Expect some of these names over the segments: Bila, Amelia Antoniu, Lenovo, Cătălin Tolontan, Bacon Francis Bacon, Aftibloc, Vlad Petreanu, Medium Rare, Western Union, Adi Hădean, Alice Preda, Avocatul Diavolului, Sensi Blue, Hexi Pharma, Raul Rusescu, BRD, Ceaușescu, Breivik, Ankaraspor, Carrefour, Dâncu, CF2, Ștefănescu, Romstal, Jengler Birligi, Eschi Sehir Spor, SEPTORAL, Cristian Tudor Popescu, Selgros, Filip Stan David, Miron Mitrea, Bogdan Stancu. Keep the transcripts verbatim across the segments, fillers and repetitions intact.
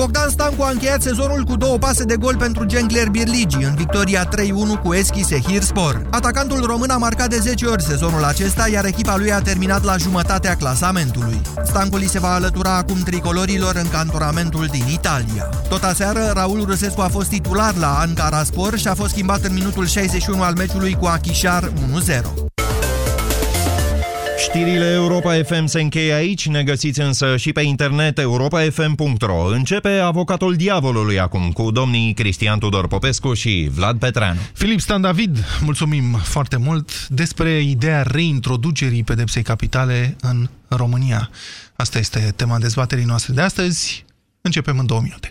Bogdan Stancu a încheiat sezonul cu două pase de gol pentru Jengler Birligi în victoria trei unu cu Eschi Sehir Spor. Atacantul român a marcat de zece ori sezonul acesta, iar echipa lui a terminat la jumătatea clasamentului. Stancu li se va alătura acum tricolorilor în cantonamentul din Italia. Tot aseară, Raul Rusescu a fost titular la Ankaraspor și a fost schimbat în minutul șaizeci și unu al meciului cu Akhisar unu zero. Știrile Europa F M se încheie aici, ne găsiți însă și pe internet europa f m punct r o. Începe Avocatul Diavolului acum cu domnii Cristian Tudor Popescu și Vlad Petreanu. Filip Stan David, mulțumim foarte mult despre ideea reintroducerii pedepsei capitale în România. Asta este tema dezbaterii noastre de astăzi. Începem în două minute.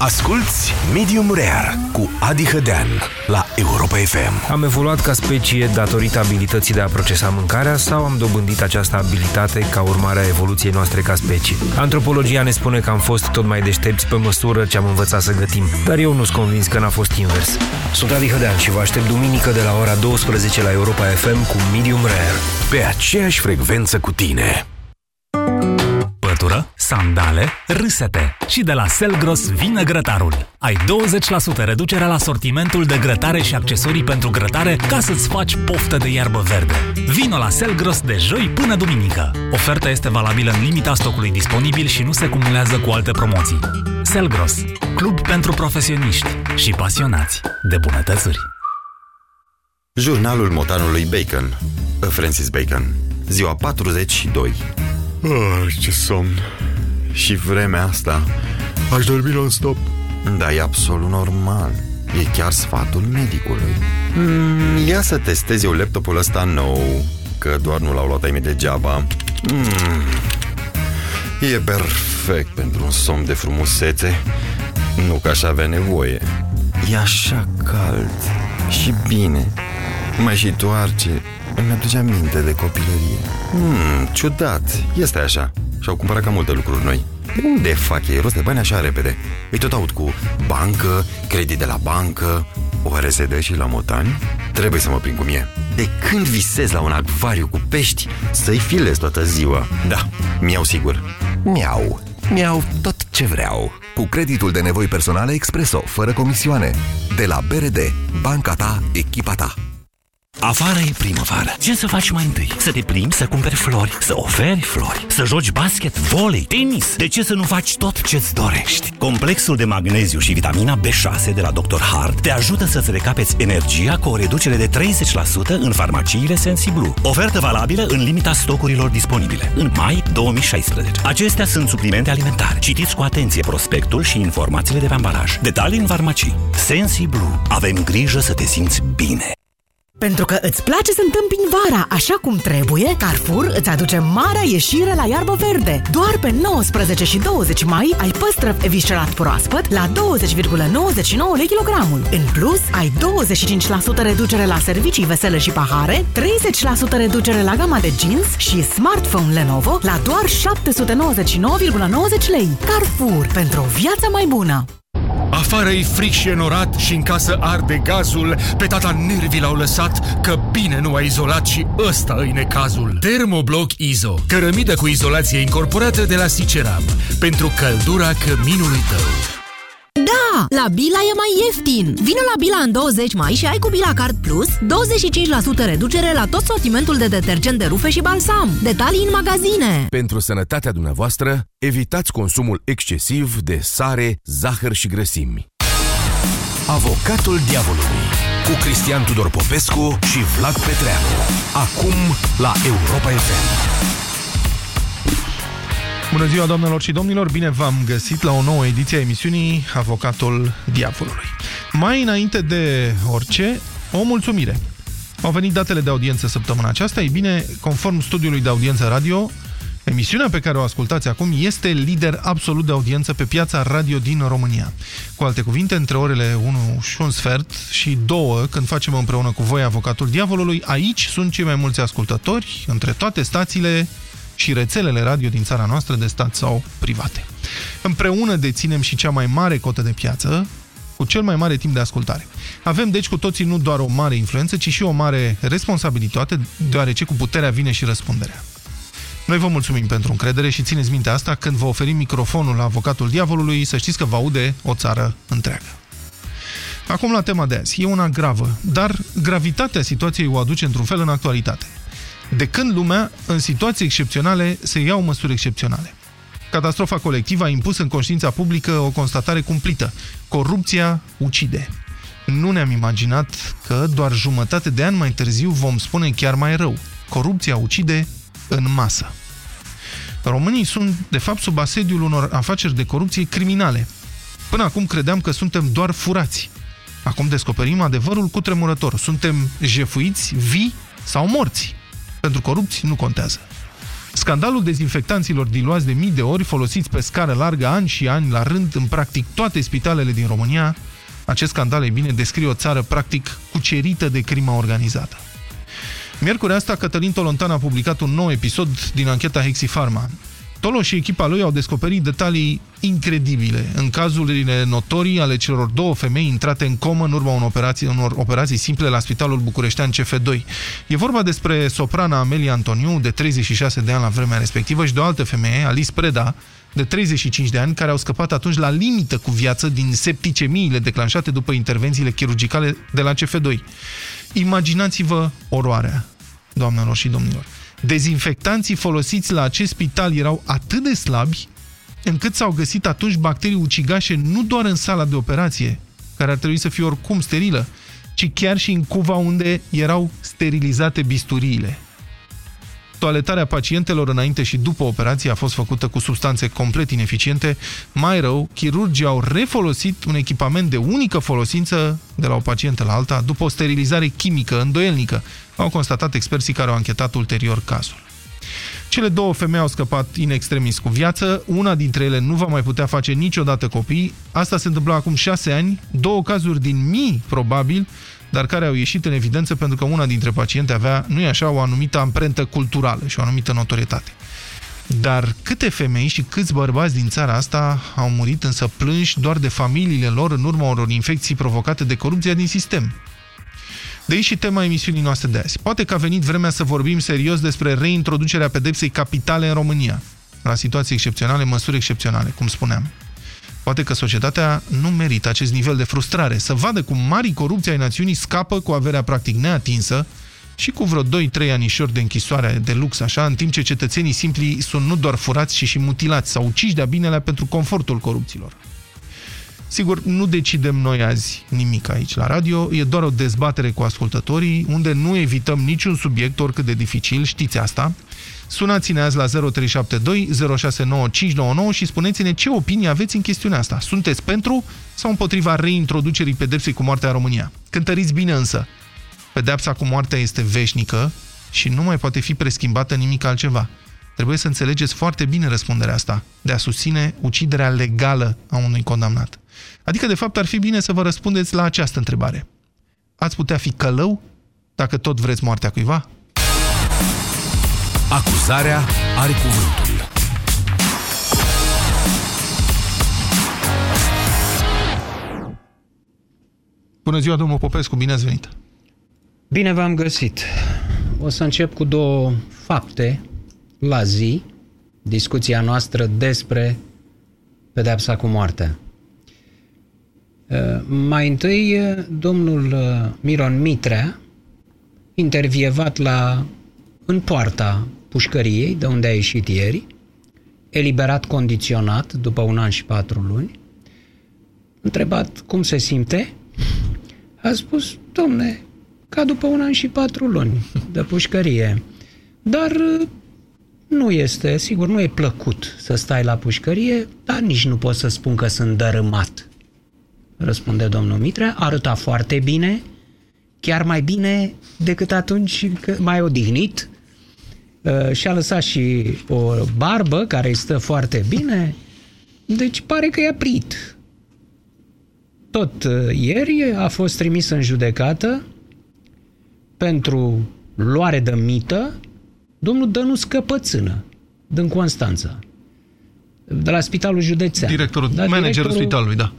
Asculți Medium Rare cu Adi Hădean la Europa F M. Am evoluat ca specie datorită abilității de a procesa mâncarea sau am dobândit această abilitate ca urmare a evoluției noastre ca specie? Antropologia ne spune că am fost tot mai deștepți pe măsură ce am învățat să gătim, dar eu nu-s convins că n-a fost invers. Sunt Adi Hădean și vă aștept duminică de la ora douăsprezece la Europa F M cu Medium Rare, pe aceeași frecvență cu tine. Sandale, râsete și de la Selgros vine grătarul. Ai douăzeci la sută reducere la sortimentul de grătare și accesorii pentru grătare ca să-ți faci poftă de iarbă verde. Vino la Selgros de joi până duminică. Oferta este valabilă în limita stocului disponibil și nu se cumulează cu alte promoții. Selgros, club pentru profesioniști și pasionați de bunătățuri. Jurnalul motanului Bacon, Francis Bacon, ziua patruzeci și doi. Oh, ce somn. Și vremea asta aș dormi non-stop. Da, e absolut normal. E chiar sfatul medicului. mm, Ia să testez eu laptopul ăsta nou, că doar nu l-au luat ai mei degeaba. mm, E perfect pentru un somn de frumusețe. Nu că aș avea nevoie. E așa cald și bine. Mai și toarce. Îmi aduce aminte de copilărie. Hmm, ciudat, este așa. Și-au cumpărat cam multe lucruri noi. De unde fac ei rost de bani așa repede? Îi tot aud cu bancă, credit de la bancă, o R S D și la motani. Trebuie să mă prind cum e. De când visez la un acvariu cu pești, să-i filez toată ziua. Da, mi-au sigur. Mi-au, mi-au tot ce vreau. Cu creditul de nevoi personale Expresso, fără comisioane. De la B R D, banca ta, echipa ta. Afară e primăvară. Ce să faci mai întâi? Să te plimbi, să cumperi flori, să oferi flori, să joci basket, volei, tenis. De ce să nu faci tot ce-ți dorești? Complexul de magneziu și vitamina B șase de la doctor Hard te ajută să-ți recapeți energia cu o reducere de treizeci la sută în farmaciile Sensi Blue. Ofertă valabilă în limita stocurilor disponibile în mai două mii șaisprezece. Acestea sunt suplimente alimentare. Citiți cu atenție prospectul și informațiile de pe ambalaj. Detalii în farmacii. Sensi Blue. Avem grijă să te simți bine. Pentru că îți place să întâmpini vara așa cum trebuie, Carrefour îți aduce marea ieșire la iarbă verde. Doar pe nouăsprezece și douăzeci mai ai păstrăv eviscerat proaspăt la douăzeci virgulă nouăzeci și nouă lei kilogramul. În plus, ai douăzeci și cinci la sută reducere la servicii vesele și pahare, treizeci la sută reducere la gama de jeans și smartphone Lenovo la doar șapte sute nouăzeci și nouă virgulă nouăzeci lei. Carrefour, pentru o viață mai bună! Afară-i fric și enorat și în casă arde gazul. Pe tata nervii l-au lăsat, că bine nu a izolat și ăsta-i necazul. Termobloc Izo, cărămidă cu izolație incorporată de la Siceram, pentru căldura căminului tău. Da! La Bila e mai ieftin! Vino la Bila în douăzeci mai și ai cu Bila Card Plus douăzeci și cinci la sută reducere la tot sortimentul de detergent de rufe și balsam. Detalii în magazine! Pentru sănătatea dumneavoastră, evitați consumul excesiv de sare, zahăr și grăsimi. Avocatul Diavolului cu Cristian Tudor Popescu și Vlad Petreanu. Acum la Europa F M. Bună ziua, doamnelor și domnilor! Bine v-am găsit la o nouă ediție a emisiunii Avocatul Diavolului. Mai înainte de orice, o mulțumire. Au venit datele de audiență săptămâna aceasta. Ei bine, conform studiului de audiență radio, emisiunea pe care o ascultați acum este lider absolut de audiență pe piața radio din România. Cu alte cuvinte, între orele unu și un sfert și două, când facem împreună cu voi Avocatul Diavolului, aici sunt cei mai mulți ascultători între toate stațiile și rețelele radio din țara noastră, de stat sau private. Împreună deținem și cea mai mare cotă de piață, cu cel mai mare timp de ascultare. Avem deci cu toții nu doar o mare influență, ci și o mare responsabilitate, deoarece cu puterea vine și răspunderea. Noi vă mulțumim pentru încredere și țineți minte asta când vă oferim microfonul la Avocatul Diavolului, să știți că vă aude o țară întreagă. Acum la tema de azi. E una gravă, dar gravitatea situației o aduce într-un fel în actualitate. De când lumea, în situații excepționale, se iau măsuri excepționale. Catastrofa colectivă a impus în conștiința publică o constatare cumplită. Corupția ucide. Nu ne-am imaginat că doar jumătate de ani mai târziu vom spune chiar mai rău. Corupția ucide în masă. Românii sunt, de fapt, sub asediul unor afaceri de corupție criminale. Până acum credeam că suntem doar furați. Acum descoperim adevărul cutremurător. Suntem jefuiți, vii sau morți. Pentru corupți nu contează. Scandalul dezinfectanților diluați de mii de ori, folosiți pe scară largă ani și ani la rând în practic toate spitalele din România, acest scandal, e bine, descrie o țară practic cucerită de crima organizată. Miercuri asta, Cătălin Tolontan a publicat un nou episod din ancheta Hexi Pharma. Tolo și echipa lui au descoperit detalii incredibile în cazurile notorii ale celor două femei intrate în comă în urma unor operații, unor operații simple la Spitalul Bucureștean C F doi. E vorba despre soprana Amelia Antoniu, de treizeci și șase de ani la vremea respectivă, și de o altă femeie, Alice Preda, de treizeci și cinci de ani, care au scăpat atunci la limită cu viață din septicemiile declanșate după intervențiile chirurgicale de la C F doi. Imaginați-vă oroarea, doamnelor și domnilor. Dezinfectanții folosiți la acest spital erau atât de slabi încât s-au găsit atunci bacterii ucigașe nu doar în sala de operație, care ar trebui să fie oricum sterilă, ci chiar și în cuva unde erau sterilizate bisturiile. Toaletarea pacientelor înainte și după operație a fost făcută cu substanțe complet ineficiente. Mai rău, chirurgii au refolosit un echipament de unică folosință de la o pacientă la alta după o sterilizare chimică îndoielnică, au constatat experții care au anchetat ulterior cazul. Cele două femei au scăpat in extremis cu viață, una dintre ele nu va mai putea face niciodată copii. Asta se întâmplă acum șase ani, două cazuri din mii probabil, dar care au ieșit în evidență pentru că una dintre paciente avea, nu-i așa, o anumită amprentă culturală și o anumită notorietate. Dar câte femei și câți bărbați din țara asta au murit însă plânși doar de familiile lor în urma unor infecții provocate de corupția din sistem? De aici și tema emisiunii noastre de azi. Poate că a venit vremea să vorbim serios despre reintroducerea pedepsei capitale în România. La situații excepționale, măsuri excepționale, cum spuneam. Poate că societatea nu merită acest nivel de frustrare, să vadă cum marii corupții ai națiunii scapă cu averea practic neatinsă și cu vreo doi trei anișori de închisoare de lux, așa, în timp ce cetățenii simpli sunt nu doar furați, ci și mutilați sau uciși de-a binelea pentru confortul corupților. Sigur, nu decidem noi azi nimic aici la radio, e doar o dezbatere cu ascultătorii, unde nu evităm niciun subiect, oricât de dificil, știți asta. Sunați-ne azi la zero trei șapte doi, zero șase nouă, cinci nouă nouă și spuneți-ne ce opinie aveți în chestiunea asta. Sunteți pentru sau împotriva reintroducerii pedepsei cu moartea în România? Cântăriți bine însă, pedepsa cu moartea este veșnică și nu mai poate fi preschimbată nimic altceva. Trebuie să înțelegeți foarte bine răspunderea asta, de a susține uciderea legală a unui condamnat. Adică, de fapt, ar fi bine să vă răspundeți la această întrebare. Ați putea fi călău dacă tot vreți moartea cuiva? Acuzarea are cuvântul. Bună ziua, domnul Popescu, bine ați venit! Bine v-am găsit! O să încep cu două fapte la zi, discuția noastră despre pedeapsa cu moartea. Mai întâi, domnul Miron Mitrea, intervievat la, în poarta pușcăriei, de unde a ieșit ieri, eliberat condiționat după un an și patru luni, întrebat cum se simte, a spus, domne, ca după un an și patru luni de pușcărie, dar nu este, sigur, nu e plăcut să stai la pușcărie, dar nici nu pot să spun că sunt dărâmat, răspunde domnul Mitrea, arăta foarte bine, chiar mai bine decât atunci, mai odihnit, uh, și-a lăsat și o barbă care îi stă foarte bine, deci pare că i-a prit. Tot uh, ieri a fost trimis în judecată pentru luare de mită domnul Dănuț Căpățână, din Constanța. de la Spitalul Județean. Directorul, da, managerul directorul, spitalului, da.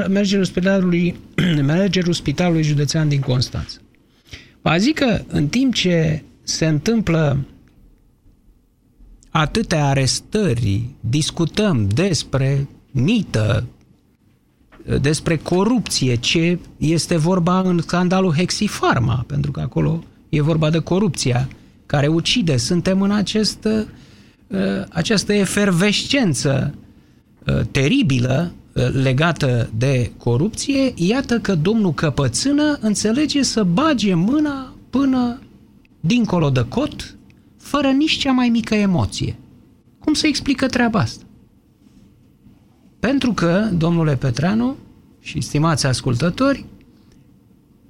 Managerul spitalului, managerul Spitalului Județean din Constanța. Adică, în timp ce se întâmplă atâtea arestări, discutăm despre mită, despre corupție, ce este vorba în scandalul Hexi Pharma, pentru că acolo e vorba de corupția care ucide. Suntem în acest, această efervescență teribilă legată de corupție. Iată că domnul Căpățână înțelege să bage mâna până dincolo de cot, fără nici cea mai mică emoție. Cum se explică treaba asta? Pentru că, domnule Petreanu și stimați ascultători,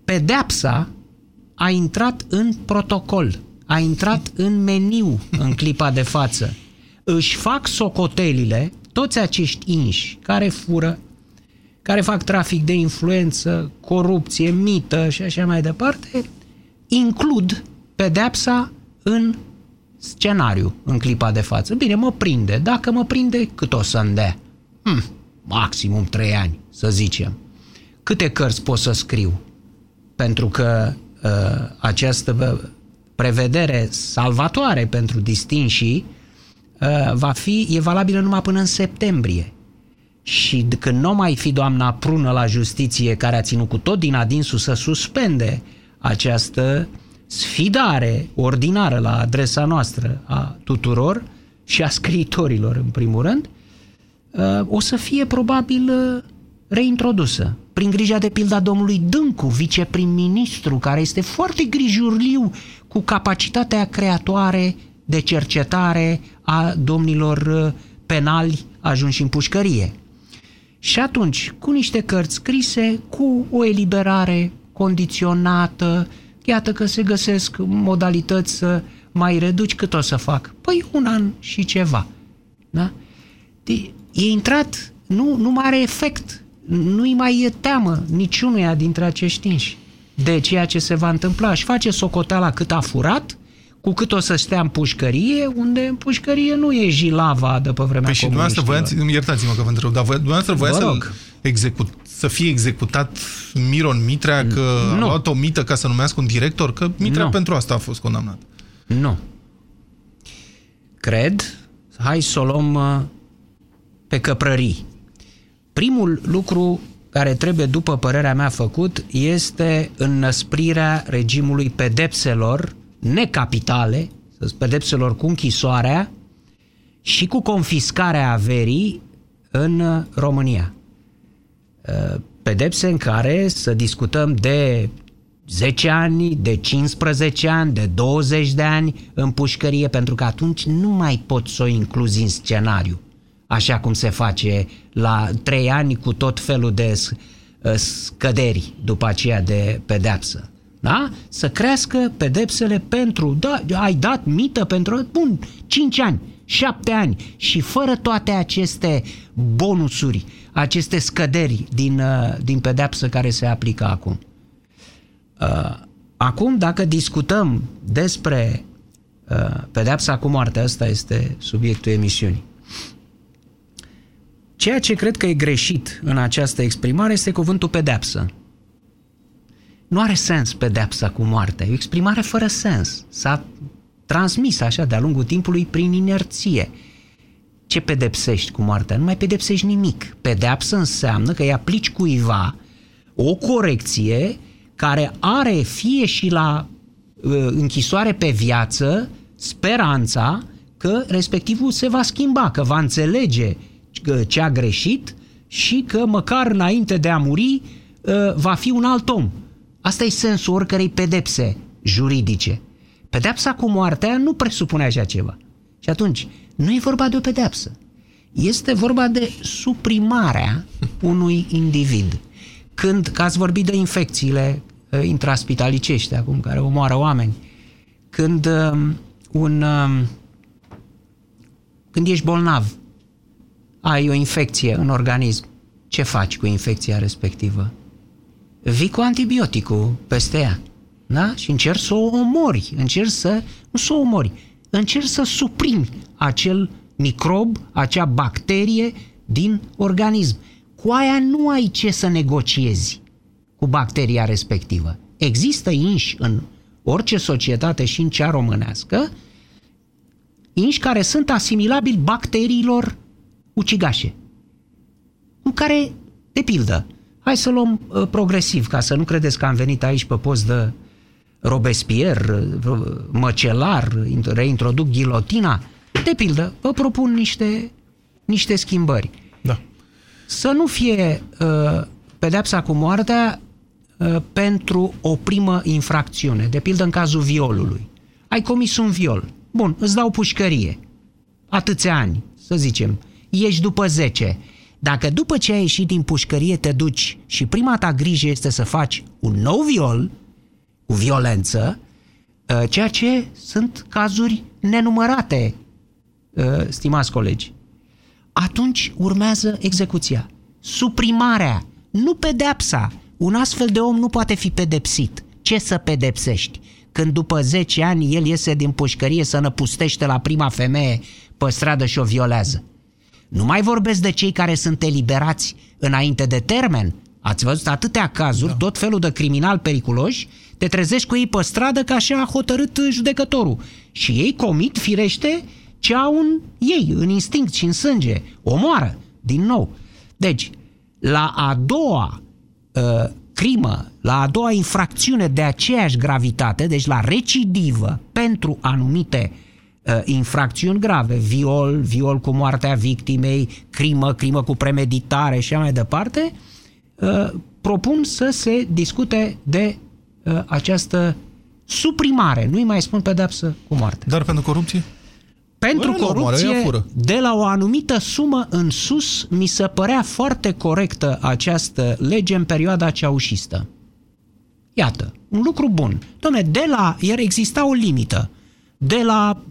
pedeapsa a intrat în protocol, a intrat în meniu în clipa de față. Își fac socotelile toți acești inși care fură, care fac trafic de influență, corupție, mită și așa mai departe, includ pedeapsa în scenariu în clipa de față. Bine, mă prinde. Dacă mă prinde, cât o să-mi dea? Hmm, maximum trei ani, să zicem. Câte cărți pot să scriu? Pentru că uh, această prevedere salvatoare pentru distinșii uh, va fi, e valabilă numai până în septembrie. Și când nu mai fi doamna Prună la justiție, care a ținut cu tot din adinsul să suspende această sfidare ordinară la adresa noastră a tuturor și a scriitorilor, în primul rând, o să fie probabil reintrodusă. Prin grija de pilda domnului Dâncu, viceprim-ministru, care este foarte grijurliu cu capacitatea creatoare de cercetare a domnilor penali ajunși în pușcărie. Și atunci, cu niște cărți scrise, cu o eliberare condiționată, iată că se găsesc modalități să mai reduci, cât o să fac? Păi un an și ceva. Da? E intrat, nu, nu mai are efect, nu-i mai e teamă niciunuia dintre acești inși de ceea ce se va întâmpla. Își face socoteala cât a furat, cu cât o să stea în pușcărie, unde în pușcărie nu e jilava de pe vremea păi comuniștilor. Păi și dumneavoastră, iertați-mă că vă întreb, dar dumneavoastră voia să, execut, să fie executat Miron Mitrea, că nu. A luat o mită ca să numească un director, că Mitrea nu. Pentru asta a fost condamnat. Nu. Cred, hai să o luăm pe căprării. Primul lucru care trebuie, după părerea mea, făcut este înnăsprirea regimului pedepselor necapitale, pedepselor cu închisoarea și cu confiscarea averii în România. Pedepse în care să discutăm de zece ani, de cincisprezece ani, de douăzeci de ani în pușcărie, pentru că atunci nu mai poți să o incluzi în scenariu, așa cum se face la trei ani cu tot felul de scăderi după aceea de pedeapsă. Da? Să crească pedepsele pentru, da, ai dat mită pentru, bun, cinci ani, șapte ani și fără toate aceste bonusuri, aceste scăderi din, din pedeapsă care se aplică acum. Acum, dacă discutăm despre pedeapsa cu moartea, ăsta este subiectul emisiunii. Ceea ce cred că e greșit în această exprimare este cuvântul pedeapsă. Nu are sens pedeapsa cu moartea, e o exprimare fără sens. S-a transmis așa de-a lungul timpului prin inerție. Ce pedepsești cu moartea? Nu mai pedepsești nimic. Pedeapsă înseamnă că îi aplici cuiva o corecție care are fie și la uh, închisoare pe viață speranța că respectivul se va schimba, că va înțelege ce a greșit și că măcar înainte de a muri va fi un alt om. Asta e sensul oricărei pedepse juridice. Pedepsa cu moartea nu presupune așa ceva. Și atunci, nu e vorba de o pedepsă. Este vorba de suprimarea unui individ. Când, că ați vorbit de infecțiile intraspitalicești acum, care omoară oameni, când un când ești bolnav, ai o infecție în organism, ce faci cu infecția respectivă? Vii cu antibioticul peste ea, da? Și încerci să o omori, încerci să, nu să o omori, încerci să suprimi acel microb, acea bacterie din organism. Cu aia nu ai ce să negociezi cu bacteria respectivă. Există inși în orice societate și în cea românească, inși care sunt asimilabili bacteriilor ucigașe, cu care, de pildă, hai să luăm uh, progresiv, ca să nu credeți că am venit aici pe post de Robespierre, măcelar, reintroduc ghilotina. De pildă, vă propun niște, niște schimbări. Da. Să nu fie uh, pedepsa cu moartea uh, pentru o primă infracțiune. De pildă, în cazul violului. Ai comis un viol. Bun, îți dau pușcărie. Atâția ani, să zicem. Ieși după zece. Dacă după ce ai ieșit din pușcărie te duci și prima ta grijă este să faci un nou viol, cu violență, ceea ce sunt cazuri nenumărate, stimați colegi, atunci urmează execuția, suprimarea, nu pedepsa. Un astfel de om nu poate fi pedepsit. Ce să pedepsești? Când după zece ani el iese din pușcărie să năpustește la prima femeie pe stradă și o violează. Nu mai vorbesc de cei care sunt eliberați înainte de termen. Ați văzut atâtea cazuri, da, tot felul de criminali periculoși, te trezești cu ei pe stradă că așa a hotărât judecătorul. Și ei comit, firește, ce au în ei, în instinct și în sânge. Omoară, din nou. Deci, la a doua uh, crimă, la a doua infracțiune de aceeași gravitate, deci la recidivă pentru anumite infracțiuni grave, viol, viol cu moartea victimei, crimă, crimă cu premeditare și așa mai departe, propun să se discute de această suprimare. Nu-i mai spun pedepsă cu moarte. Dar pentru corupție? Pentru Bă, corupție, moare, de la o anumită sumă în sus, mi se părea foarte corectă această lege în perioada ceaușistă. Iată, un lucru bun. Dom'le, de la, iar exista o limită. De la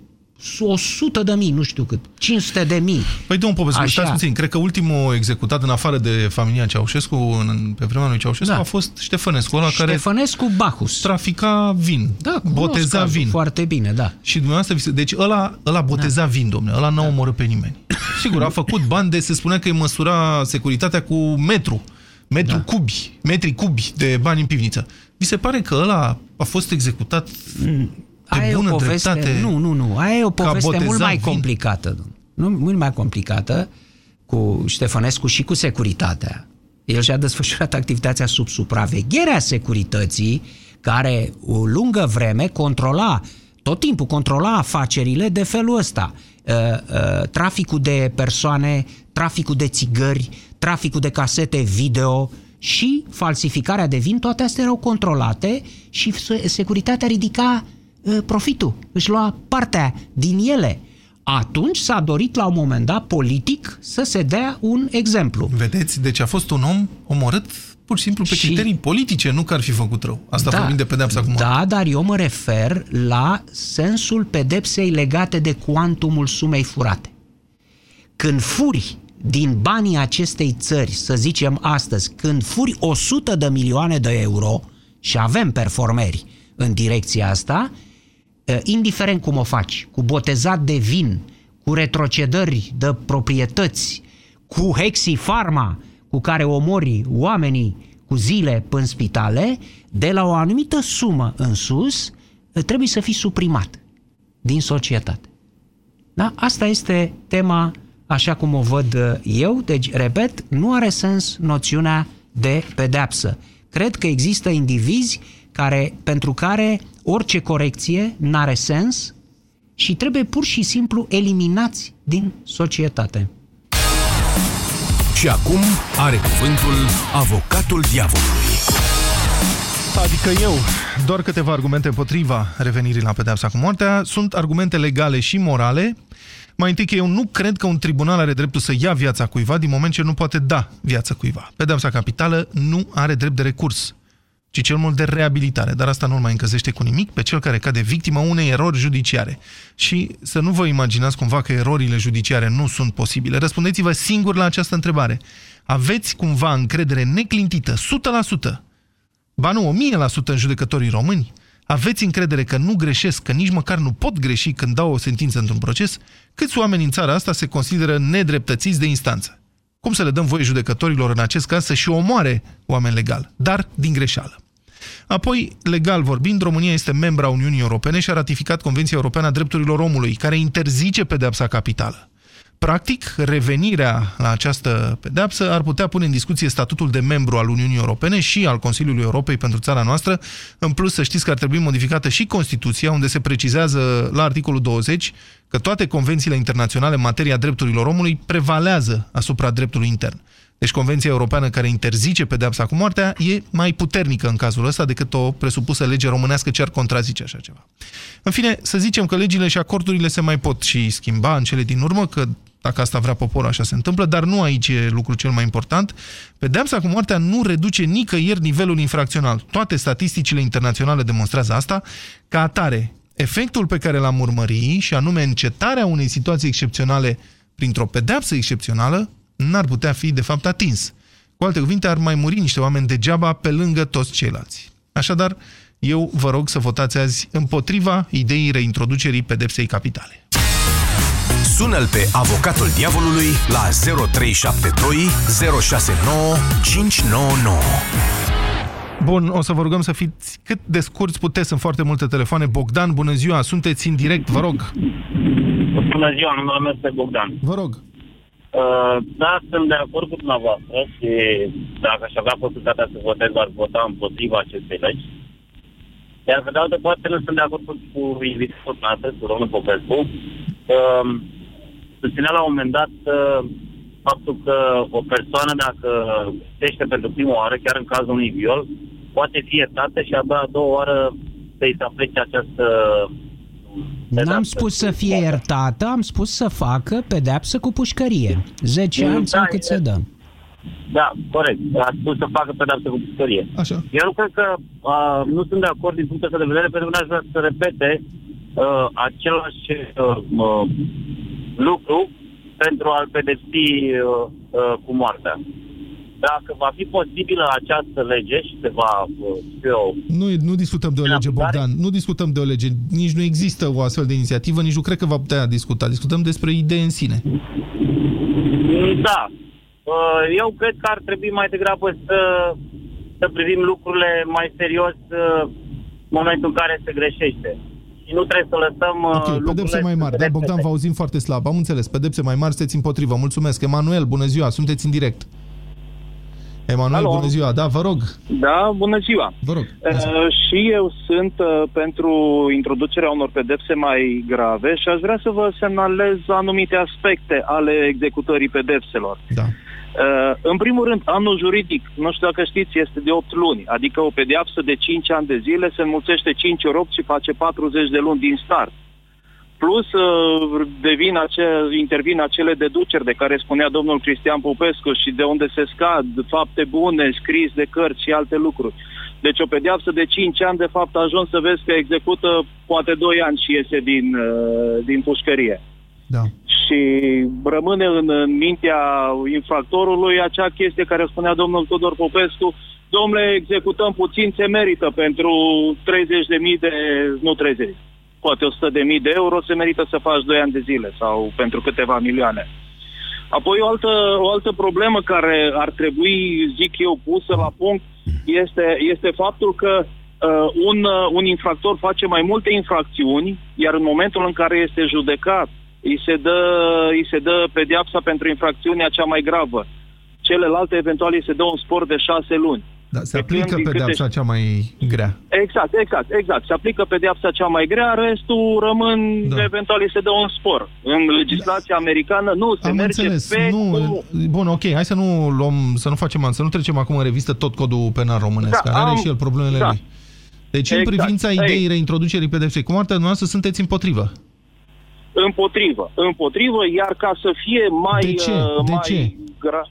o sută de mii, nu știu cât, cinci sute de mii. Păi domnul Popescu, stați puțin, cred că ultimul executat în afară de familia Ceaușescu, în, pe vremea lui Ceaușescu, da, a fost Ștefănescu, ăla Ștefănescu care Bacus. Trafica vin, da, boteza vin. Foarte bine, da. Și dumneavoastră, deci ăla, ăla boteza, da, vin, domnule, ăla n-a, da, omorât pe nimeni. Sigur, a făcut bani de, se spunea că îi măsura securitatea cu metru, metru da. cubi, metri cubi de bani în pivniță. Vi se pare că ăla a fost executat... Mm. Aia e o poveste, dreptate, nu, nu, nu, aia e o poveste mult mai complicată, nu, mult mai complicată cu Ștefănescu și cu securitatea. El și-a desfășurat activitatea sub supravegherea securității, care o lungă vreme controla, tot timpul controla afacerile de felul ăsta. Traficul de persoane, traficul de țigări, traficul de casete video și falsificarea de vin, toate astea erau controlate și securitatea ridica profitul, își lua partea din ele. Atunci s-a dorit la un moment dat politic să se dea un exemplu. Vedeți, deci a fost un om omorât pur și simplu pe și... criterii politice, nu că ar fi făcut rău. Asta, da, vorbim de pedepsa acum. Da, dar eu mă refer la sensul pedepsei legate de cuantumul sumei furate. Când furi din banii acestei țări, să zicem astăzi, când furi o sută de milioane de euro, și avem performeri în direcția asta, indiferent cum o faci, cu botezat de vin, cu retrocedări de proprietăți, cu Hexi Pharma, cu care omori oamenii cu zile până spitale, de la o anumită sumă în sus, trebuie să fii suprimat din societate. Da? Asta este tema așa cum o văd eu, deci, repet, nu are sens noțiunea de pedeapsă. Cred că există indivizi care, pentru care orice corecție n-are sens și trebuie pur și simplu eliminați din societate. Și acum are cuvântul avocatul diavolului. Adică eu, doar câteva argumente împotriva revenirii la pedeapsa cu moartea, sunt argumente legale și morale. Mai întâi că eu nu cred că un tribunal are dreptul să ia viața cuiva din moment ce nu poate da viața cuiva. Pedeapsa capitală nu are drept de recurs, ci cel mult de reabilitare, dar asta nu mai încălzește cu nimic pe cel care cade victima unei erori judiciare. Și să nu vă imaginați cumva că erorile judiciare nu sunt posibile. Răspundeți-vă singur la această întrebare. Aveți cumva încredere neclintită, o sută la sută, ba nu, o mie la sută în judecătorii români? Aveți încredere că nu greșesc, că nici măcar nu pot greși când dau o sentință într-un proces? Câți oameni în țara asta se consideră nedreptățiți de instanță? Cum să le dăm voie judecătorilor în acest caz să și omoare oameni legal, dar din greșeală? Apoi, legal vorbind, România este membra Uniunii Europene și a ratificat Convenția Europeană a Drepturilor Omului, care interzice pedeapsa capitală. Practic, revenirea la această pedeapsă ar putea pune în discuție statutul de membru al Uniunii Europene și al Consiliului Europei pentru țara noastră. În plus, să știți că ar trebui modificată și Constituția, unde se precizează la articolul douăzeci că toate convențiile internaționale în materia drepturilor omului prevalează asupra dreptului intern. Deci Convenția Europeană care interzice pedeapsa cu moartea e mai puternică în cazul ăsta decât o presupusă lege românească ce ar contrazice așa ceva. În fine, să zicem că legile și acordurile se mai pot și schimba în cele din urmă, că dacă asta vrea poporul, așa se întâmplă, dar nu aici e lucrul cel mai important. Pedeapsa cu moartea nu reduce nicăieri nivelul infracțional. Toate statisticile internaționale demonstrează asta. Ca atare, efectul pe care l-am urmărit, și anume încetarea unei situații excepționale printr-o pedeapsă excepțională, n-ar putea fi, de fapt, atins. Cu alte cuvinte, ar mai muri niște oameni degeaba pe lângă toți ceilalți. Așadar, eu vă rog să votați azi împotriva ideii reintroducerii pedepsei capitale. Sună-l pe Avocatul Diavolului la zero trei șapte doi zero șase nouă cinci nouă nouă. Bun, o să vă rugăm să fiți cât de scurți puteți, sunt foarte multe telefoane. Bogdan, bună ziua, sunteți în direct, vă rog. Bună ziua, numele meu este Bogdan. Vă rog. Da, sunt de acord cu dumneavoastră și dacă aș avea posibilitatea să votez, ar vota împotriva acestei legi. Iar pe de altă parte, nu sunt de acord cu invitatul noastră, cu domnul Popescu. Susținea la un moment dat faptul că o persoană, dacă crește pentru prima oară, chiar în cazul unui viol, poate fi iertată și abia a doua oară să-i se aplice această... N-am spus să fie iertată, am spus să facă pedeapsă cu pușcărie. zece ani sau cât se dă. Da, corect. A spus să facă pedeapsă cu pușcărie. Așa. Eu nu cred că uh, nu sunt de acord din punctul ăsta de vedere, pentru că n-aș vrea să repete uh, același uh, lucru pentru a-l pedepsi uh, uh, cu moartea. Dacă va fi posibilă această lege și se va... Eu, nu, nu discutăm de o lege, Bogdan. Nu discutăm de o lege. Nici nu există o astfel de inițiativă, nici nu cred că va putea discuta. Discutăm despre idei în sine. Da. Eu cred că ar trebui mai degrabă să, să privim lucrurile mai serios în momentul în care se greșește. Și nu trebuie să lăsăm... Ok, pedepse mai mari. Da, Bogdan, vă auzim foarte slab. Am înțeles. Pedepse mai mari, sunteți împotrivă. Mulțumesc. Emanuel, bună ziua. Sunteți în direct. Emanuel, bună ziua, da, vă rog. Da, bună ziua. Vă rog. Uh, și eu sunt uh, pentru introducerea unor pedepse mai grave și aș vrea să vă semnalez anumite aspecte ale executării pedepselor. Da. Uh, în primul rând, anul juridic, nu știu dacă știți, este de opt luni, adică o pedeapsă de cinci ani de zile se înmulțește cinci ori opt și face patruzeci de luni din start. Plus, devin ace, intervin acele deduceri de care spunea domnul Cristian Popescu și de unde se scad fapte bune, scris de cărți și alte lucruri. Deci o pedeapsă de cinci ani, de fapt, a ajuns să vezi că execută poate doi ani și iese din, din pușcărie. Da. Și rămâne în, în mintea infractorului acea chestie care spunea domnul Tudor Popescu: domnule, executăm puțin, se merită pentru treizeci de mii de... nu treizeci, poate o sută de mii de euro, se merită să faci doi ani de zile sau pentru câteva milioane. Apoi o altă, o altă problemă care ar trebui, zic eu, pusă la punct este, este faptul că uh, un, un infractor face mai multe infracțiuni, iar în momentul în care este judecat, îi se dă, îi se dă pedeapsa pentru infracțiunea cea mai gravă. Celelalte, eventual, îi se dă un spor de șase luni. Da, se aplică pedeapsa cea mai grea. Exact, exact, exact. Se aplică pedeapsa cea mai grea, restul rămân, da. Eventual se dă un spor. În legislația americană nu se Am merge înțeles. pe... Nu. Bun, ok, hai să nu luăm, să nu facem, să nu trecem acum în revistă tot codul penal românesc, da, care are am... și el problemele da. lui. Deci exact. În privința ideii reintroducerii pedepsei cu moartea, dumneavoastră sunteți împotrivă. Împotrivă, împotrivă, iar ca să fie mai... De ce? De mai ce? Gra...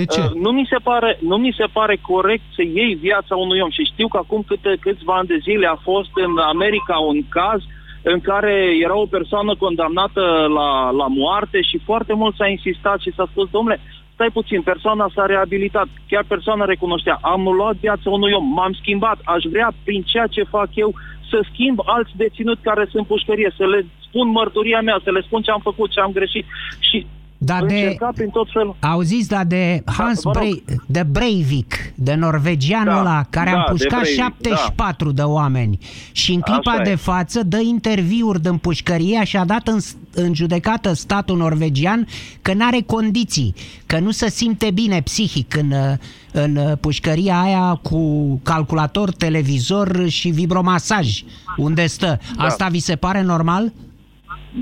De ce? Nu mi se pare, nu mi se pare corect să iei viața unui om. Și știu că acum câte, câțiva ani de zile a fost în America un caz în care era o persoană condamnată la, la moarte și foarte mult s-a insistat și s-a spus: domnule, stai puțin, persoana s-a reabilitat, chiar persoana recunoștea, am luat viața unui om, m-am schimbat, aș vrea prin ceea ce fac eu să schimb alți deținuți care sunt pușcărie, să le spun mărturia mea, să le spun ce am făcut, ce am greșit și... Dar de, prin tot felul. Auziți, dar de Hans da, Breivik, de Breivik, de norvegianul da, ăla, care da, a împușcat șaptezeci și patru da. de oameni și în clipa de față dă interviuri din pușcărie și a dat în, în judecată statul norvegian că n-are condiții, că nu se simte bine psihic în, în pușcăria aia cu calculator, televizor și vibromasaj unde stă. Da. Asta vi se pare normal?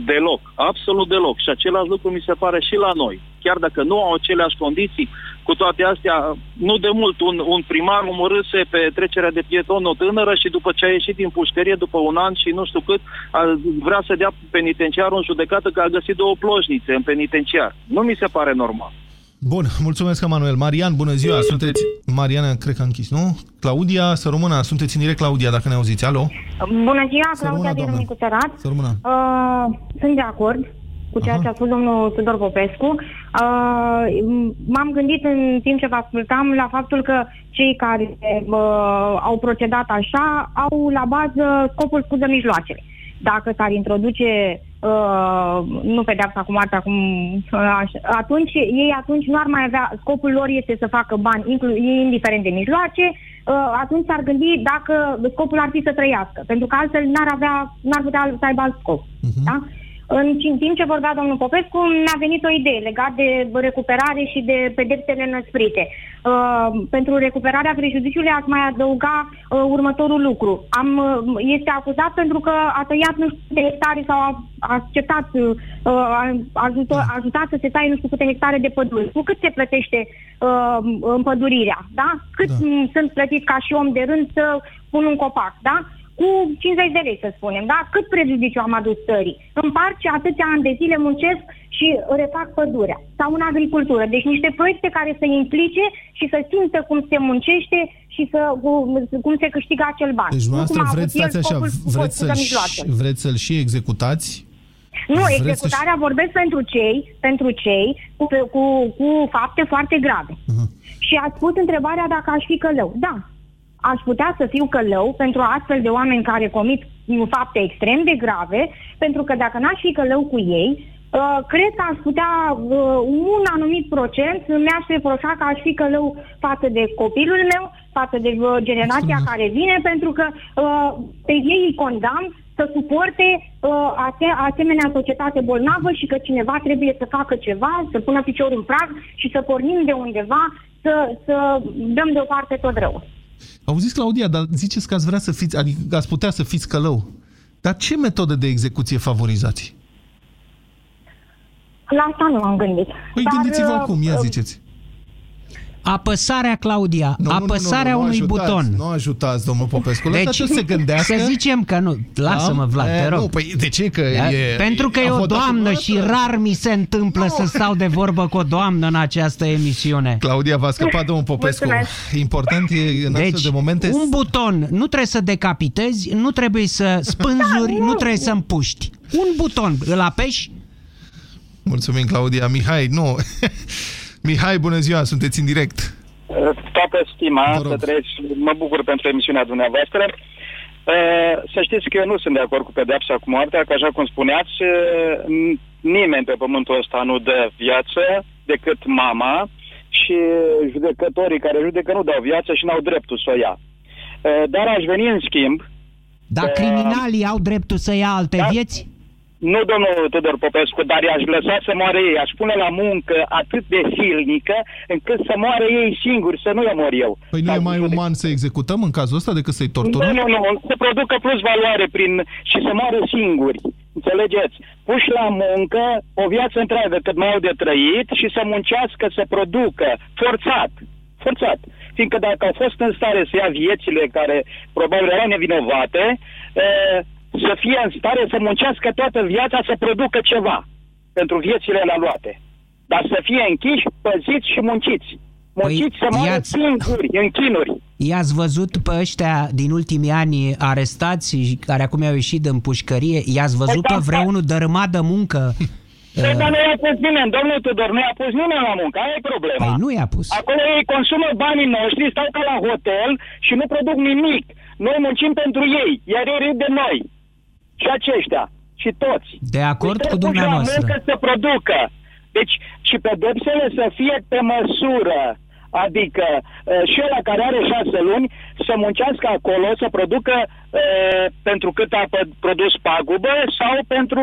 Deloc, absolut deloc. Și același lucru mi se pare și la noi. Chiar dacă nu au aceleași condiții, cu toate astea, nu de mult un, un primar omorâse pe trecerea de pieton o tânără și după ce a ieșit din pușcărie, după un an și nu știu cât, a, vrea să dea penitenciarul în judecată că a găsit două ploșnițe în penitenciar. Nu mi se pare normal. Bun, mulțumesc, Manuel. Marian, bună ziua, sunteți... Mariana, cred că a închis, nu? Claudia, să rămână, sunteți în direct, Claudia, dacă ne auziți. Alo? Bună ziua, Claudia din Micuțărat. Să rămână. Uh, sunt de acord cu ceea Aha. ce a spus domnul Tudor Popescu. Uh, m-am gândit în timp ce vă ascultam la faptul că cei care uh, au procedat așa au la bază scopul scuză mijloacele. Dacă s-ar introduce... Uh, nu pedeapsa cu moartea acum, așa. Atunci ei atunci nu ar mai avea, scopul lor este să facă bani, inclu- indiferent de mijloace, uh, atunci s-ar gândi dacă scopul ar fi să trăiască, pentru că altfel n-ar avea, n-ar putea să aibă alt scop. Uh-huh. Da? În timp ce vorbea domnul Popescu, mi-a venit o idee legată de recuperare și de pedepsele înăsprite. Uh, pentru recuperarea prejudiciului aș mai adăuga uh, următorul lucru. Am, uh, este acuzat pentru că a tăiat nu știu câte hectare sau a, a acceptat, uh, a ajută, a ajutat să se taie nu știu câte hectare de pădure. Cu cât se plătește uh, împădurirea, da? Cât da. sunt plătiți ca și om de rând să pun un copac, da? Cu cincizeci de lei, să spunem, da? Cât prejudiciu am adus țării? În parc atâția ani de zile muncesc și refac pădurea. Sau în agricultură. Deci niște proiecte care să implice și să simtă cum se muncește și să, cum se câștigă acel bani. Deci dumneavoastră vreți, stați așa, vreți, să-l și, vreți să-l și executați? Nu, vreți executarea să-și... vorbesc pentru cei, pentru cei cu, cu, cu fapte foarte grave. Uh-huh. Și ați pus întrebarea dacă aș fi călău. Da. Aș putea să fiu călău pentru astfel de oameni care comit fapte extrem de grave, pentru că dacă n-aș fi călău cu ei, cred că aș putea un anumit procent, mi-aș reproșa că aș fi călău față de copilul meu, față de generația Stim. care vine, pentru că pe ei îi condamn să suporte asemenea societate bolnavă și că cineva trebuie să facă ceva, să pună piciorul în prag și să pornim de undeva, să, să dăm deoparte tot rău. Auziți, Claudia, dar ziceți că ați vrea să fiți, adică ați putea să fiți călău. Dar ce metodă de execuție favorizați? La asta nu am gândit. Păi dar, gândiți-vă acum, ia ziceți. Apăsarea, Claudia, nu, apăsarea nu, nu, nu, unui ajutați, buton. Nu ajutați, domnul Popescu, lăsați-o deci, să gândească. Să zicem că nu, lasă-mă, Vlad, te rog. Nu, păi de ce? Că da? e, Pentru că e o doamnă și rar mi se întâmplă nu. să stau de vorbă cu o doamnă în această emisiune. Claudia, v-a scăpat, domnul Popescu. Mulțumesc. Important e în deci, astfel de momente... Deci, un buton, nu trebuie să decapitezi, nu trebuie să spânzuri, da, nu. nu trebuie să împuști. Un buton, îl apeși? Mulțumim, Claudia. Mihai, nu... Mihai, bună ziua, sunteți în direct. Toată stima, să treci, mă bucur pentru emisiunea dumneavoastră. Să știți că eu nu sunt de acord cu pedeapsa cu moartea, că așa cum spuneați, nimeni pe pământul ăsta nu dă viață decât mama și judecătorii care judecă nu dau viață și n-au dreptul să o ia. Dar aș veni în schimb... Dar că... criminalii au dreptul să ia alte da? vieți? Nu, domnul Tudor Popescu, dar i-aș lăsa să moară ei. Aș pune la muncă atât de silnică încât să moară ei singuri, să nu i-o mor eu. Păi nu e mai uman să executăm în cazul ăsta decât să-i torturăm? Nu, nu, nu. Să producă plus valoare prin... și să moară singuri. Înțelegeți? Puși la muncă o viață întreagă cât mai au de trăit și să muncească, să producă. Forțat. Forțat. Fiindcă dacă au fost în stare să ia viețile care probabil erau nevinovate... E... să fie în stare să muncească toată viața, să producă ceva pentru viețile la luate. Dar să fie închiși, păziți și munciți. Munciți păi să moară singuri, în chinuri. I-ați văzut pe ăștia din ultimii ani arestați, care acum au ieșit în pușcărie, i-ați văzut păi, pe da, vreunul dărâmat de muncă Păi, dar nu i-a pus nimeni, domnul Tudor, nu i-a pus nimeni la muncă, aia e problema. Păi nu i-a pus. Acolo ei consumă banii noștri, stau ca la hotel și nu produc nimic. Noi muncim pentru ei, iar ei râd de noi. Și aceștia, și toți. De acord cu dumneavoastră. Trebuie să producă. Deci, și pedepsele să fie pe măsură. Adică și ăla care are șase luni să muncească acolo, să producă e, pentru cât a produs pagubă sau pentru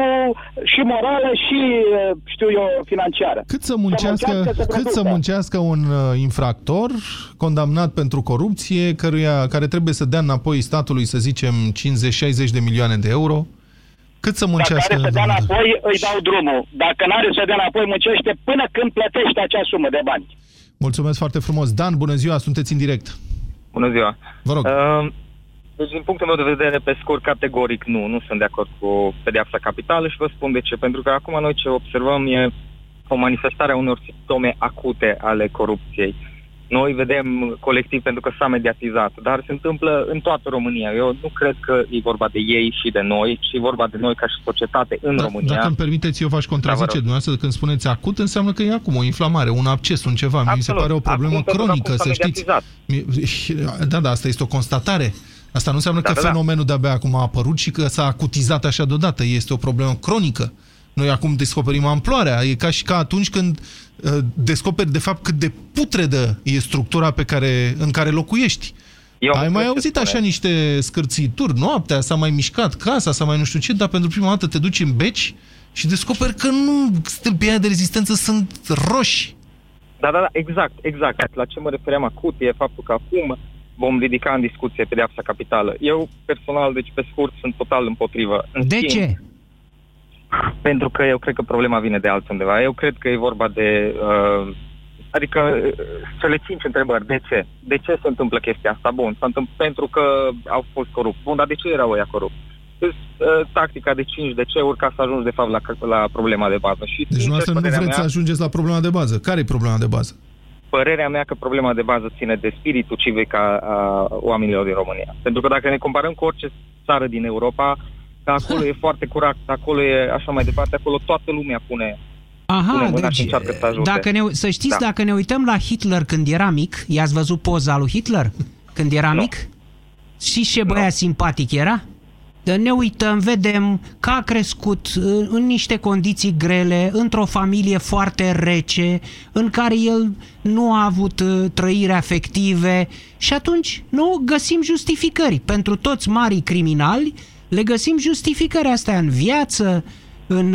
și morală și, știu eu, financiară. Cât să muncească, să muncească, să cât să muncească un infractor condamnat pentru corupție, căruia, care trebuie să dea înapoi statului, să zicem, cincizeci șaizeci de milioane de euro? Cât să muncească? Dacă are să dea înapoi, îi dau drumul. Dacă n-are să dea înapoi, muncește până când plătește acea sumă de bani. Mulțumesc foarte frumos. Dan, bună ziua, sunteți în direct. Bună ziua. Vă rog. Uh, deci, din punctul meu de vedere, pe scurt, categoric nu. Nu sunt de acord cu pedeapsa capitală și vă spun de ce. Pentru că acum noi ce observăm e o manifestare a unor simptome acute ale corupției. Noi vedem colectiv pentru că s-a mediatizat, dar se întâmplă în toată România. Eu nu cred că e vorba de ei și de noi, ci e vorba de noi ca și societate în da, România. Dacă îmi permiteți, eu v-aș contrazice dumneavoastră. Când spuneți acut, înseamnă că e acum o inflamare, un acces, un ceva. Absolut. Mi se pare o problemă acum, cronică, să știți. Da, da, asta este o constatare. Asta nu înseamnă da, că da, fenomenul da. de-abia acum a apărut și că s-a acutizat așa deodată. Este o problemă cronică. Noi acum descoperim amploarea. E ca și ca atunci când uh, descoperi, de fapt, cât de putredă e structura pe care, în care locuiești. Eu Ai mai auzit așa niște scârțituri, noaptea s-a mai mișcat casa, s-a mai nu știu ce, dar pentru prima dată te duci în beci și descoperi că nu stâlpii aia de rezistență sunt roși. Da, da, da, exact, exact. La ce mă refeream acut e faptul că acum vom ridica în discuție pedeapsa capitală. Eu, personal, deci pe scurt, sunt total împotrivă. În de timp, ce? Pentru că eu cred că problema vine de altundeva. Eu cred că e vorba de... Uh, adică uh, cele cinci întrebări. De ce? De ce se întâmplă chestia asta? Bun, s-a întâmplat pentru că au fost corupți. Bun, dar de ce erau ăia corupți? Deci, uh, tactica de cinci de ce-uri ca să ajungi de fapt la, la problema de bază. Și deci nu vreți mea, să ajungeți la problema de bază. Care e problema de bază? Părerea mea că problema de bază ține de spiritul civic a, a oamenilor din România. Pentru că dacă ne comparăm cu orice țară din Europa... Că acolo e foarte curat, acolo e așa mai departe, acolo toată lumea pune, Aha, pune mâna deci, și încearcă să ajute. Dacă ne, să știți, da. dacă ne uităm la Hitler când era mic, i-ați văzut poza lui Hitler când era no. mic? Și ce băia no. simpatic era? Ne uităm, vedem că a crescut în, în niște condiții grele, într-o familie foarte rece, în care el nu a avut trăiri afective și atunci nu găsim justificări pentru toți marii criminali. Le găsim justificări astea în viață, în,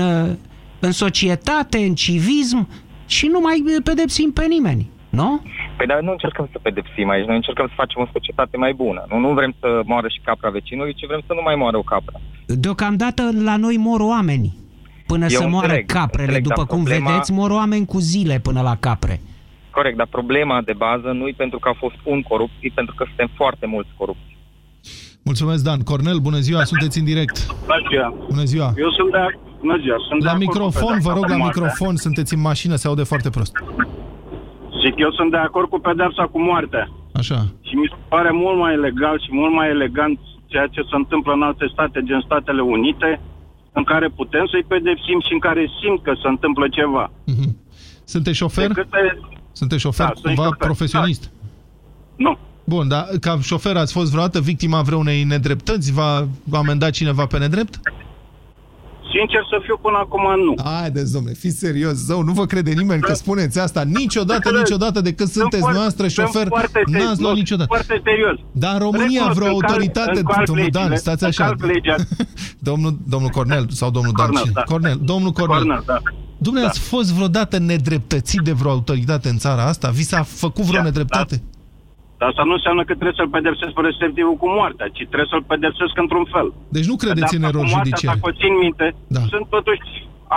în societate, în civism și nu mai pedepsim pe nimeni, nu? Păi dar nu încercăm să pedepsim aici, noi încercăm să facem o societate mai bună. Nu, nu vrem să moară și capra vecinului, ci vrem să nu mai moară o capră. Deocamdată la noi mor oameni până Eu să înțeleg, moară caprele. Înțeleg, după cum problema... vedeți, mor oameni cu zile până la capre. Corect, dar problema de bază nu e pentru că a fost un corupt, e pentru că suntem foarte mulți corupți. Mulțumesc, Dan. Cornel, bună ziua, sunteți în direct. Bună ziua. Bună ziua. Eu sunt de, bună ziua, sunt la de microfon, vă rog, la moarte. Microfon, sunteți în mașină, se aude foarte prost. Zic, eu sunt de acord cu pedeapsa cu moartea. Așa. Și mi se pare mult mai legal și mult mai elegant ceea ce se întâmplă în alte state, gen Statele Unite, în care putem să-i pedepsim și în care simt că se întâmplă ceva. Mm-hmm. Sunteți șofer? Câte... Sunteți șofer da, cumva șofer. profesionist? Da. Nu. Bun, dar ca șofer ați fost vreodată victima vreunei nedreptăți? V-a amendat cineva pe nedrept? Sincer să fiu, până acum nu. Haideți, domnule, fiți serios, zău, nu vă crede nimeni că spuneți asta niciodată, niciodată, decât sunteți noastră șofer, n-ați luat niciodată. Foarte serios. Dar în România vreo autoritate... Domnul Dan, stați așa. Domnul, domnul Cornel, sau domnul Dan. Cornel, domnul Cornel. Domnule, ați fost vreodată nedreptățit de vreo autoritate în țara asta? Vi s-a făcut vreo nedreptate? Dar asta nu înseamnă că trebuie să-l pedepsesc pe respectivul cu moartea, ci trebuie să-l pedepsesc într-un fel. Deci nu credeți în erori judiciare. Dacă o țin minte, da. sunt totuși,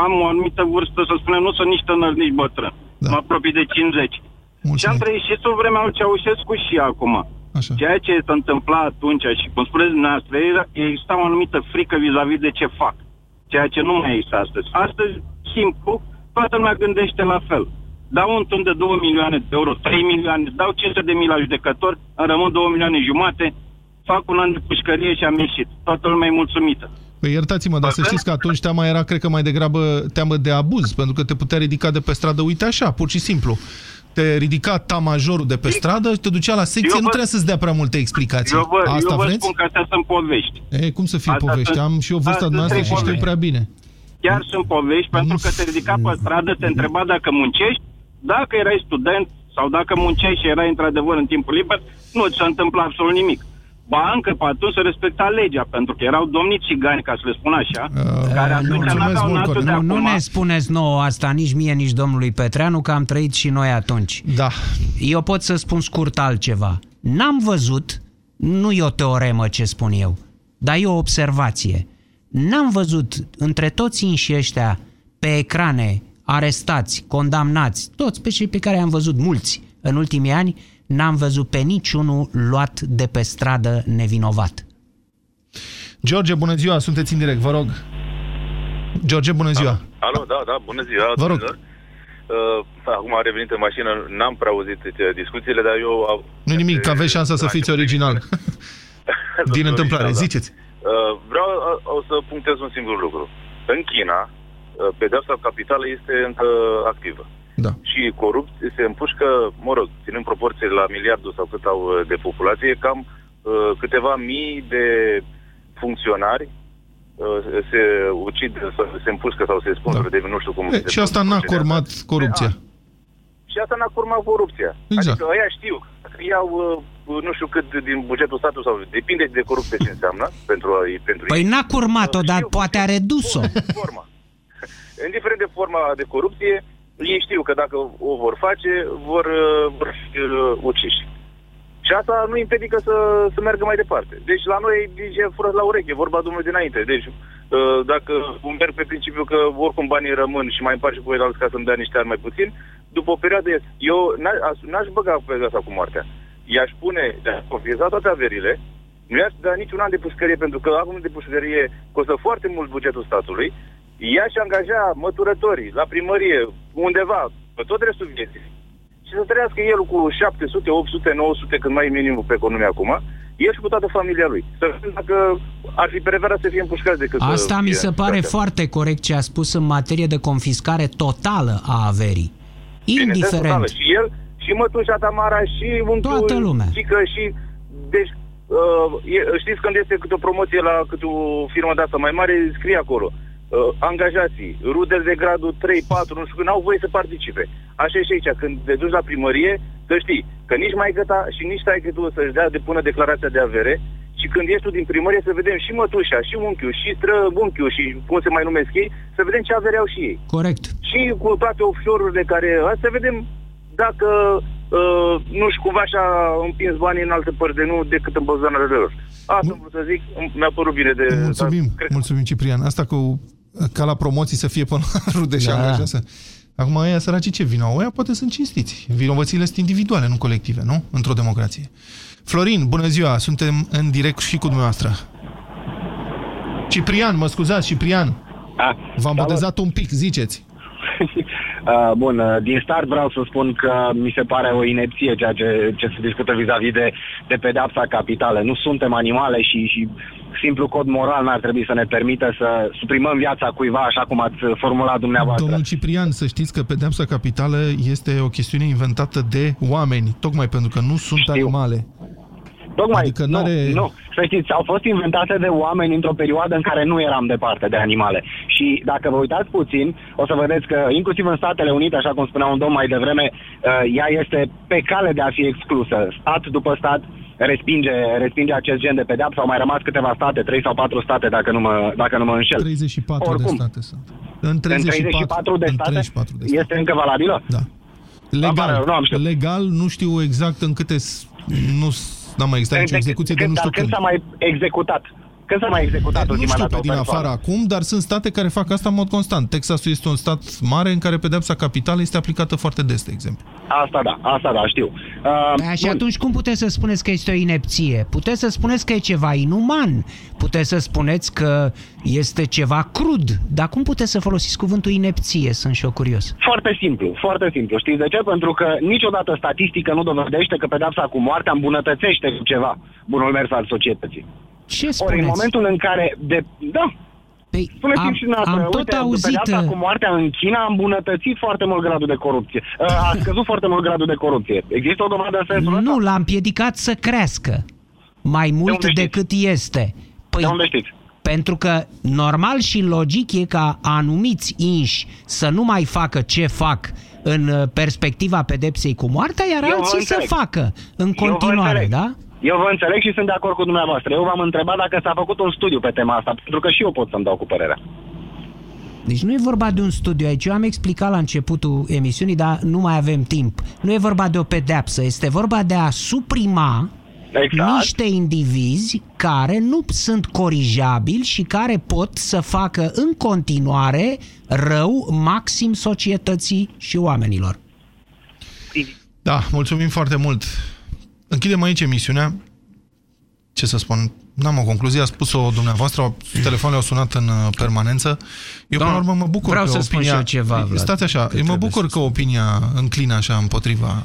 am o anumită vârstă, să spunem, nu sunt nici tânăr, nici bătrân. Da. Mă apropii de cincizeci. Mulțumesc. Și am trăit și sub vremea lui Ceaușescu și acum. Așa. Ceea ce s-a întâmplat atunci și, cum spuneți dumneavoastră, exista o anumită frică vis-a-vis de ce fac. Ceea ce nu mai există astăzi. Astăzi, simplu, toată lumea gândește la fel. Dau un tun de două milioane de euro, trei milioane, dau cinci sute de mii la judecător, îmi rămân două milioane jumate, fac un an de pușcărie și am ieșit. Toată lumea e mulțumită. Păi iertați-mă, dar să știți că atunci teama era, cred că mai degrabă teamă de abuz, pentru că te putea ridica de pe stradă, uite așa, pur și simplu. Te ridica tamajorul de pe stradă și te ducea la secție, vă... nu trebuia să-ți dea prea multe explicații. Eu vă, asta eu vă spun că astea sunt povești. E, cum să fie asta povești? Sunt... Am și eu vârsta noastră și știu prea bine. Chiar nu... sunt povești, pentru că te ridica pe stradă, te întreba dacă muncești, dacă erai student sau dacă munceai și erai într-adevăr în timpul liber, nu ți s-a întâmplat absolut nimic. Ba, încă pe atunci se respecta legea, pentru că erau domni țigani, ca să le spun așa, uh, care atunci n-aveau natul de acum. Nu ne spuneți nouă asta, nici mie, nici domnului Petreanu, că am trăit și noi atunci. Da. Eu pot să spun scurt altceva. N-am văzut, nu e o teoremă ce spun eu, dar e o observație. N-am văzut între toți înșiși ăștia pe ecrane arestați, condamnați, toți pe cei pe care am văzut mulți în ultimii ani, n-am văzut pe niciunul luat de pe stradă nevinovat. George, bună ziua, sunteți în direct, vă rog. George, bună ziua. Alo, da, da, bună ziua. Vă rog. Acum am revenit în mașină, n-am prea auzit discuțiile, dar eu... Nu nimic, că aveți șansa să fiți original. Din întâmplare, ziceți. Vreau să punctez un singur lucru. În China, pedeapsa capitală este încă activă. Da. Și corupți se împușcă, mă rog, ținând proporție la miliardul sau cât au de populație, cam uh, câteva mii de funcționari uh, se ucid, se împușcă sau se spun, da. Nu știu cum e, se... Și asta n-a curmat corupția. A, și asta n-a curmat corupția. Exact. Adică ăia știu, iau uh, nu știu cât din bugetul statului sau depinde de corupție ce înseamnă pentru, pentru păi ei. N-a curmat-o, uh, dar știu, poate a redus-o. Indiferent de forma de corupție, ei știu că dacă o vor face, vor, vor fi uciși. Și asta nu împiedică să, să meargă mai departe. Deci la noi e fură la ureche, vorba Domnului dinainte. Deci dacă îmi merg pe principiu că oricum banii rămân și mai împart și cu el alți ca să-mi dea niște ani mai puțin, după o perioadă, eu n-aș băga pedeapsa cu moartea. I-aș pune, i-aș confisca toate averile, nu i-aș da niciun an de pușcărie, pentru că acum de pușcărie costă foarte mult bugetul statului. Ea și angaja măturătorii la primărie, undeva, pe tot restul vieții. Și să trăiască el cu șapte sute, opt sute, nouă sute, când mai e minimul pe economie acum, el și cu toată familia lui. Să vedem dacă ar fi preferat să fie împușcați decât... Asta mi se pare foarte corect ce a spus în materie de confiscare totală a averii. Indiferent. Și el, și mătușa Tamara, și unchiul, Chică, și... Deci, știți când este câte o promoție la câte o firmă de asta mai mare, scrie acolo... angajații, rudele de gradul trei patru, nu știu, n-au voie să participe. Așa și aici, când te duci la primărie, să știi că nici maigăta și nici taigătul să-și dea de pună declarația de avere și când ești tu din primărie să vedem și mătușa, și unchiul, și străbunchiul și cum se mai numesc ei, să vedem ce avere au și ei. Corect. Și cu toate offshore-urile care... Să vedem dacă uh, nu știu cumva și-a împins banii în alte părți de nu decât în băzanele lor. Asta am vrut să zic, mi-a părut bine de... Mulțumim, dar, mulțumim Ciprian. Asta cu... ca la promoții să fie până la rude și angajează. Acum, aia săraci ce vină? Aia poate sunt cinstiți. Vinovățile sunt individuale, nu colective, nu? Într-o democrație. Florin, bună ziua! Suntem în direct și cu dumneavoastră. Ciprian, mă scuzați, Ciprian. A, v-am botezat un pic, ziceți. Bun, din start vreau să spun că mi se pare o inepție ceea ce, ce se discută vis-a-vis de, de pedeapsa capitală. Nu suntem animale și... și... simplu cod moral n-ar trebui să ne permită să suprimăm viața cuiva, așa cum ați formulat dumneavoastră. Domnul Ciprian, să știți că pedeapsa capitală este o chestiune inventată de oameni, tocmai pentru că nu sunt... Știu. Animale. Tocmai, adică nu, are... nu. Să știți, au fost inventate de oameni într-o perioadă în care nu eram departe de animale. Și dacă vă uitați puțin, o să vedeți că inclusiv în Statele Unite, așa cum spunea un domn mai devreme, ea este pe cale de a fi exclusă. Stat după stat respinge, respinge acest gen de pedeapsă. Au mai rămas câteva state, trei sau patru state, dacă nu mă, dacă nu mă înșel. treizeci și patru oricum, de state sunt. În treizeci și patru, în treizeci și patru de state, în treizeci și patru de state este încă valabilă? Da. Legal, da, nu, legal, nu știu exact în câte... Nu n-am mai existat nicio execuție, dar nu știu când. Când s-a mai executat? Când s-a mai executat ultima dată? Nu știu pe din afară acum, dar sunt state care fac asta în mod constant. Texasul este un stat mare în care pedeapsa capitală este aplicată foarte des, de exemplu. Asta da, asta da, știu. Uh, și atunci cum puteți să spuneți că este o inepție? Puteți să spuneți că e ceva inuman, puteți să spuneți că este ceva crud, dar cum puteți să folosiți cuvântul inepție? Sunt și eu curios. Foarte simplu, foarte simplu. Știți de ce? Pentru că niciodată statistica nu dovedește că pedeapsa cu moartea îmbunătățește ceva bunul mers al societății. Ce spuneți? Ori în momentul în care... De... Da, Păi, am, și am tot Uite, auzit... Asta, cu moartea în China a îmbunătățit foarte mult gradul de corupție. A scăzut foarte mult gradul de corupție. Există o dovadă în sensul ăsta? Nu, l-a împiedicat să crească mai mult de decât este. Păi, de unde știți? Pentru că normal și logic e ca anumiți inși să nu mai facă ce fac în perspectiva pedepsei cu moartea, iar Eu alții să facă în continuare, da? Eu vă înțeleg și sunt de acord cu dumneavoastră. Eu v-am întrebat dacă s-a făcut un studiu pe tema asta, pentru că și eu pot să-mi dau cu părerea. Deci nu e vorba de un studiu aici. Eu am explicat la începutul emisiunii, dar nu mai avem timp. Nu e vorba de o pedeapsă. Este vorba de a suprima exact. niște indivizi care nu sunt corijabili și care pot să facă în continuare rău maxim societății și oamenilor. Da, mulțumim foarte mult. Închidem aici emisiunea. Ce să spun? N-am o concluzie, a spus-o dumneavoastră, telefonul a sunat în permanență. Eu, până la urmă, mă bucur vreau că să opinia... spun ceva, Vlad, Stați așa, eu mă bucur să... că opinia înclină așa împotriva.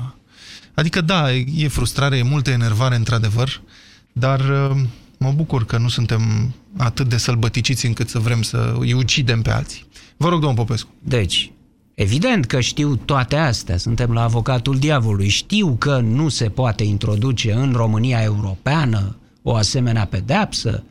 Adică, da, e frustrare, e multă enervare, într-adevăr, dar mă bucur că nu suntem atât de sălbăticiți încât să vrem să îi ucidem pe alții. Vă rog, domnul Popescu. Deci... Evident că știu toate astea, suntem la avocatul diavolului, știu că nu se poate introduce în România europeană o asemenea pedeapsă,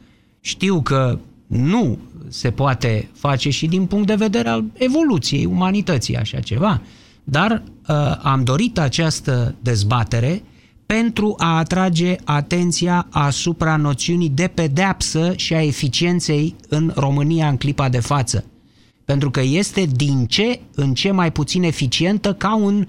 știu că nu se poate face și din punct de vedere al evoluției umanității așa ceva, dar uh, am dorit această dezbatere pentru a atrage atenția asupra noțiunii de pedeapsă și a eficienței în România în clipa de față. Pentru că este din ce în ce mai puțin eficientă ca un,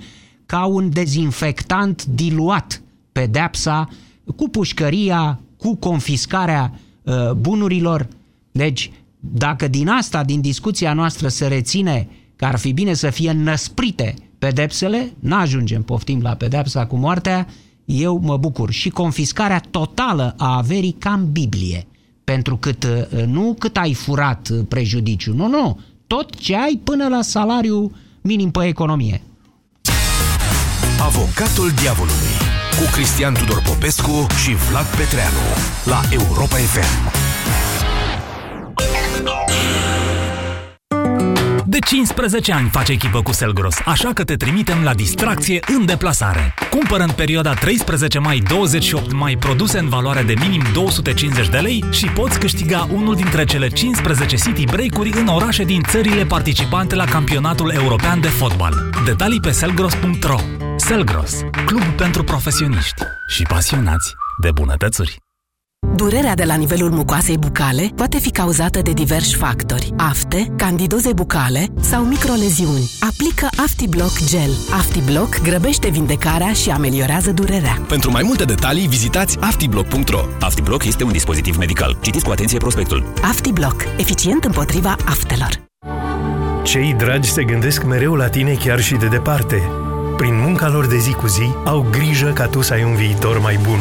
ca un dezinfectant diluat pedepsa cu pușcăria, cu confiscarea uh, bunurilor. Deci, dacă din asta, din discuția noastră se reține că ar fi bine să fie năsprite pedepsele, n-ajungem, poftim, la pedepsa cu moartea, eu mă bucur. Și confiscarea totală a averii ca în Biblie. Pentru cât, nu cât ai furat prejudiciu, nu, nu. Tot ce ai până la salariu minim pe economie. Avocatul diavolului cu Cristian Tudor Popescu și Vlad Petreanu la Europa F M. De cincisprezece ani face echipă cu Selgros, așa că te trimitem la distracție în deplasare. Cumpără în perioada treisprezece mai - douăzeci și opt mai produse în valoare de minim două sute cincizeci de lei și poți câștiga unul dintre cele cincisprezece city break-uri în orașe din țările participante la campionatul european de fotbal. Detalii pe selgros punct ro. Selgros, club pentru profesioniști și pasionați de bunătățuri. Durerea de la nivelul mucoasei bucale poate fi cauzată de diversi factori: afte, candidoze bucale sau microleziuni. Aplică Aftibloc Gel. Aftibloc grăbește vindecarea și ameliorează durerea. Pentru mai multe detalii, vizitați aftibloc punct ro. Aftibloc este un dispozitiv medical. Citiți cu atenție prospectul. Aftibloc. Eficient împotriva aftelor. Cei dragi se gândesc mereu la tine chiar și de departe. Prin munca lor de zi cu zi, au grijă ca tu să ai un viitor mai bun.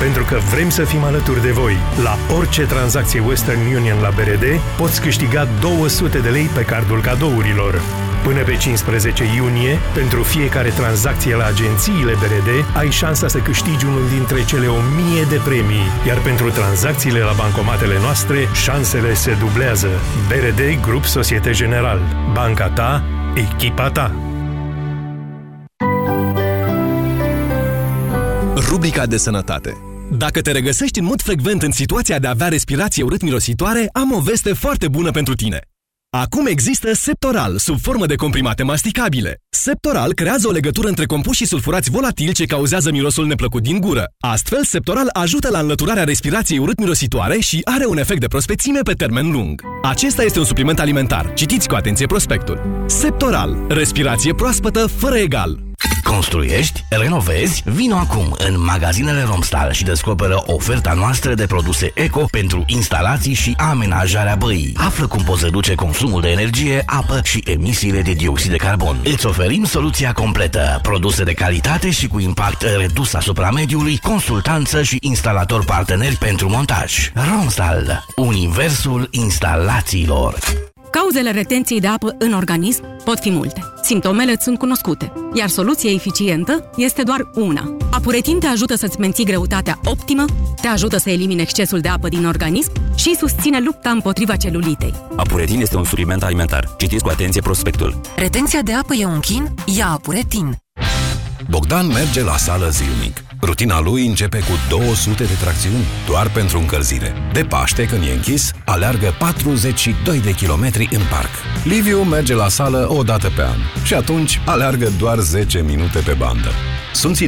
Pentru că vrem să fim alături de voi. La orice tranzacție Western Union la B R D, poți câștiga două sute de lei pe cardul cadourilor. Până pe cincisprezece iunie, pentru fiecare tranzacție la agențiile B R D, ai șansa să câștigi unul dintre cele o mie de premii. Iar pentru tranzacțiile la bancomatele noastre, șansele se dublează. B R D Grup Societe General. Banca ta, echipa ta. Rubrica de sănătate. Dacă te regăsești în mod frecvent în situația de a avea respirație urât-mirositoare, am o veste foarte bună pentru tine. Acum există SEPTORAL, sub formă de comprimate masticabile. SEPTORAL creează o legătură între compuși și sulfurați volatili ce cauzează mirosul neplăcut din gură. Astfel, SEPTORAL ajută la înlăturarea respirației urât-mirositoare și are un efect de prospețime pe termen lung. Acesta este un supliment alimentar. Citiți cu atenție prospectul. SEPTORAL. Respirație proaspătă fără egal. Construiești? Renovezi? Vino acum în magazinele Romstal și descoperă oferta noastră de produse eco pentru instalații și amenajarea băii. Află cum poți reduce consumul de energie, apă și emisiile de dioxid de carbon. Îți oferim soluția completă, produse de calitate și cu impact redus asupra mediului, consultanță și instalator parteneri pentru montaj. Romstal, universul instalațiilor. Cauzele retenției de apă în organism pot fi multe. Simptomele îți sunt cunoscute, iar soluția eficientă este doar una. Apuretin te ajută să-ți menții greutatea optimă, te ajută să elimini excesul de apă din organism și susține lupta împotriva celulitei. Apuretin este un supliment alimentar. Citiți cu atenție prospectul. Retenția de apă e un chin? Ia Apuretin! Bogdan merge la sală zilnic. Rutina lui începe cu două sute de tracțiuni, doar pentru încălzire. De Paște, când e închis, aleargă patruzeci și doi de kilometri în parc. Liviu merge la sală o dată pe an și atunci aleargă doar zece minute pe bandă. Sunt